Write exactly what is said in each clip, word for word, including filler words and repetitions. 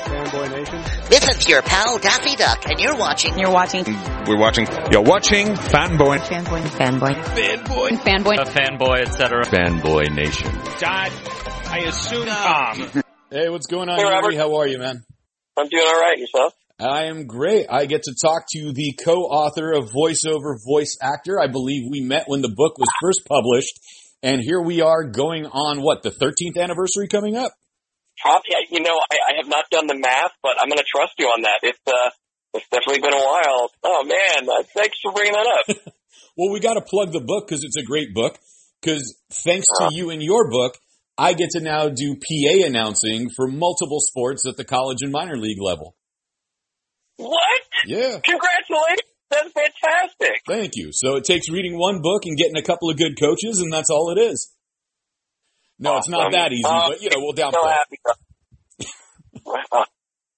Fanboy Nation. This is your pal Daffy Duck, and you're watching. You're watching. We're watching. You're watching Fanboy. Fanboy. Fanboy. Fanboy. Fanboy. A fanboy, et cetera. Fanboy Nation. Dad, I assume Tom. Hey, what's going on, hey, Robert? Yuri? How are you, man? I'm doing all right. Yourself? I am great. I get to talk to the co-author of Voice Over Voice Actor. I believe we met when the book was first published, and here we are going on, what, the thirteenth anniversary coming up? Probably, you know, I, I have not done the math, but I'm going to trust you on that. It's uh, it's definitely been a while. Oh, man, thanks for bringing that up. Well, we got to plug the book because it's a great book, because thanks uh-huh. to you and your book, I get to now do P A announcing for multiple sports at the college and minor league level. What? Yeah. Congratulations. That's fantastic. Thank you. So it takes reading one book and getting a couple of good coaches, and that's all it is. No, awesome. It's not that easy, um, but, you know, we'll downplay it. So happy. oh,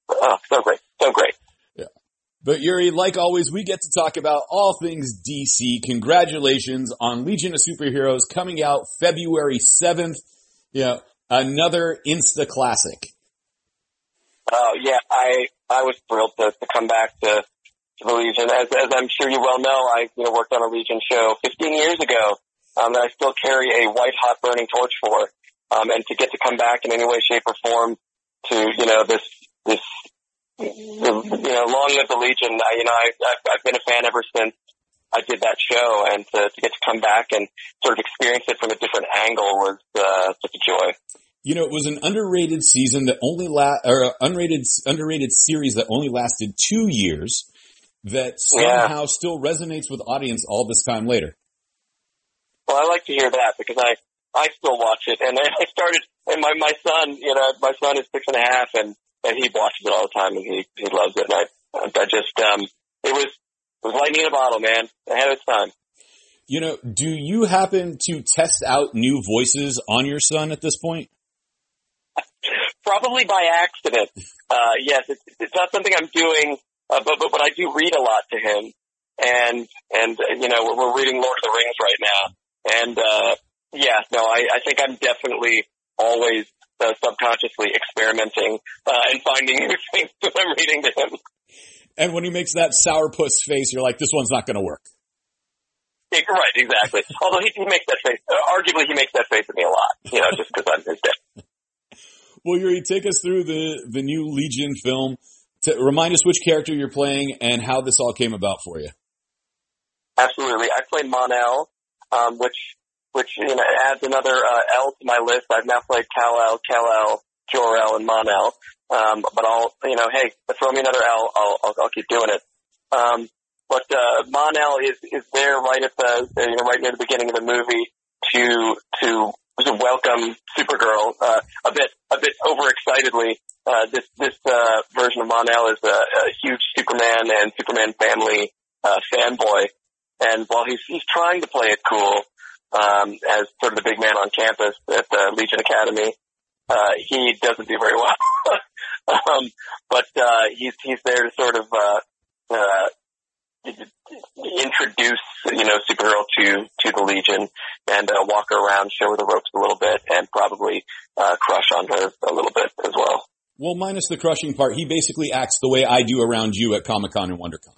oh, so great. So great. Yeah. But, Yuri, like always, we get to talk about all things D C. Congratulations on Legion of Superheroes coming out February seventh. Yeah. Another Insta classic. Oh, yeah. I... I was thrilled to, to come back to, to the Legion. As, as I'm sure you well know, I you know, worked on a Legion show fifteen years ago um, that I still carry a white-hot burning torch for. Um, and to get to come back in any way, shape, or form to, you know, this, this, this you know, long live the Legion. I, you know, I, I've, I've been a fan ever since I did that show. And to, to get to come back and sort of experience it from a different angle was uh, such a joy. You know, it was an underrated season that only la- or unrated, underrated series that only lasted two years that somehow yeah. still resonates with audience all this time later. Well, I like to hear that because I, I still watch it. And I started, and my, my son, you know, my son is six and a half and, and he watches it all the time and he, he loves it. And I, I just, um, it was, it was lightning in a bottle, man, ahead of its time. You know, do you happen to test out new voices on your son at this point? Probably by accident. Uh, yes, it's, it's not something I'm doing, uh, but, but but I do read a lot to him, and and uh, you know we're, we're reading Lord of the Rings right now, and uh, yeah, no, I, I think I'm definitely always uh, subconsciously experimenting uh, and finding new things that I'm reading to him. And when he makes that sourpuss face, you're like, this one's not going to work. Yeah, right, exactly. Although he, he makes that face, uh, arguably he makes that face at me a lot, you know, just because I'm his dad. Well, Yuri, take us through the, the new Legion film. To remind us which character you're playing and how this all came about for you. Absolutely. I play Mon-El, um, which, which, you know, adds another, uh, L to my list. I've now played Kal-El, Kal-El, Jor-El, and Mon-El. Um, but I'll, you know, hey, throw me another L, I'll, I'll, I'll keep doing it. Um, but, uh, Mon-El is, is there right at the, you know, right near the beginning of the movie to, to, to welcome Supergirl, uh, a bit, a bit overexcitedly. Uh, this, this, uh, version of Mon-El is a, a huge Superman and Superman family, uh, fanboy. And while he's, he's trying to play it cool, um, as sort of the big man on campus at the Legion Academy, uh, he doesn't do very well. um, but, uh, he's, he's there to sort of, uh, uh, introduce, you know, Supergirl to, to the Legion and uh, walk her around, show her the ropes a little bit, and probably uh, crush on her a little bit as well. Well, minus the crushing part, he basically acts the way I do around you at Comic Con and WonderCon.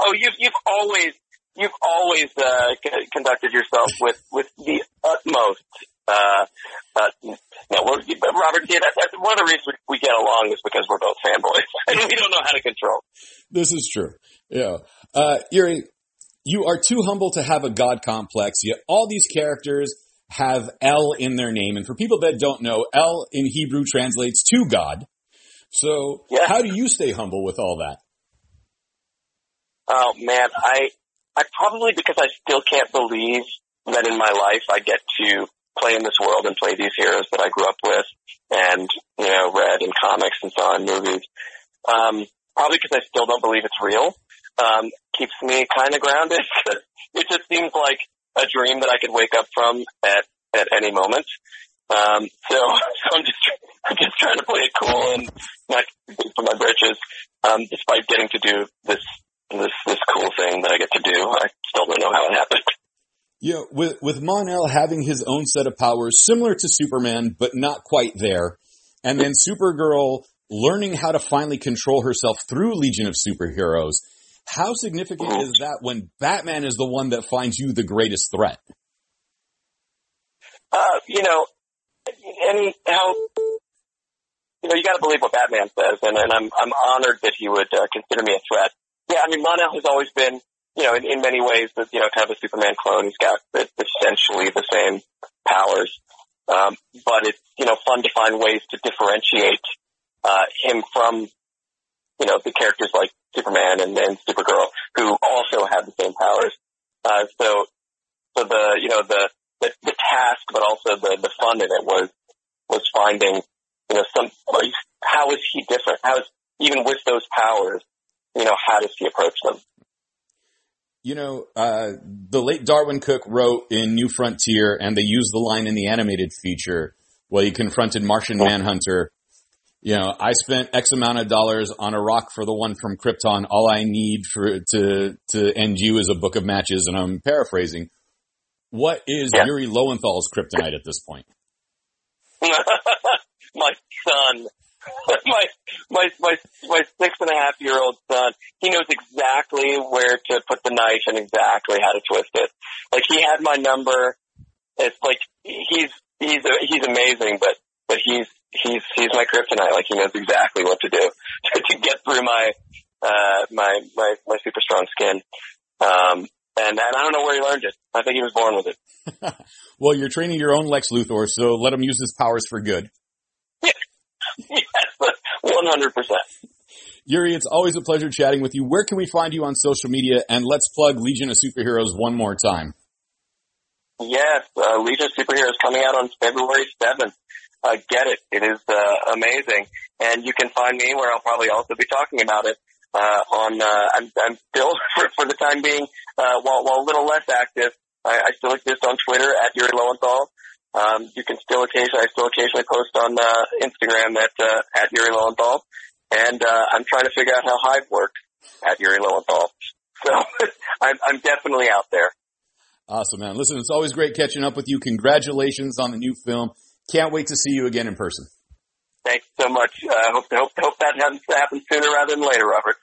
oh, you've you've always you've always uh, c- conducted yourself with, with the utmost. Uh, uh, no, we're, Robert, yeah, that, that's one of the reasons we, we get along is because we're both fanboys and we don't know how to control. This is true. Yeah. Uh, Yuri, you are too humble to have a god complex, yet all these characters have El in their name. And for people that don't know, El in Hebrew translates to God. So yeah. How do you stay humble with all that? Oh, man, I, I probably because I still can't believe that in my life I get to play in this world and play these heroes that I grew up with and, you know, read in comics and saw in movies. Um, probably because I still don't believe it's real. Um, keeps me kind of grounded. It just seems like a dream that I could wake up from at, at any moment. Um, so, so I'm just, I'm just trying to play it cool and not for my britches. Um, despite getting to do this, this, this cool thing that I get to do, I still don't know how it happened. Yeah, you know, with, with Mon-El having his own set of powers, similar to Superman, but not quite there, And then Supergirl learning how to finally control herself through Legion of Superheroes. How significant is that when Batman is the one that finds you the greatest threat? Uh, you know, any how you know you got to believe what Batman says, and, and I'm I'm honored that he would uh, consider me a threat. Yeah, I mean, Mon-El has always been, you know, in, in many ways, that you know, kind of a Superman clone. He's got essentially the same powers, um, but it's you know fun to find ways to differentiate uh, him from you know the characters like Superman and, and Supergirl, who also have the same powers. Uh, so, so the you know the The, the task, but also the, the fun in it was, was finding, you know, some, how is he different? How is, even with those powers, you know, how does he approach them? You know, uh, the late Darwyn Cooke wrote in New Frontier, and they used the line in the animated feature, while he confronted Martian Manhunter, you know, I spent X amount of dollars on a rock for the one from Krypton. All I need for, to, to end you is a book of matches, and I'm paraphrasing. What is yeah. Yuri Lowenthal's kryptonite at this point? My son, my my my my six and a half year old son. He knows exactly where to put the knife and exactly how to twist it. Like he had my number. It's like he's he's he's amazing, but but he's he's he's my kryptonite. Like he knows exactly what to do to get through my uh my my my super strong skin. Um. And, and I don't know where he learned it. I think he was born with it. Well, you're training your own Lex Luthor, so let him use his powers for good. Yes, one hundred percent. Yuri, it's always a pleasure chatting with you. Where can we find you on social media? And let's plug Legion of Superheroes one more time. Yes, uh, Legion of Superheroes coming out on February seventh. Uh, get it. It is uh, amazing. And you can find me where I'll probably also be talking about it. Uh, on, uh, I'm, I'm still, for, for the time being, uh, while, while a little less active, I, I still exist on Twitter at Yuri Lowenthal. Um, you can still occasionally, I still occasionally post on, uh, Instagram at, uh, at Yuri Lowenthal. And, uh, I'm trying to figure out how Hive works at Yuri Lowenthal. So, I'm, I'm definitely out there. Awesome, man. Listen, it's always great catching up with you. Congratulations on the new film. Can't wait to see you again in person. Thanks so much. I uh, hope, hope, hope that happens sooner rather than later, Robert.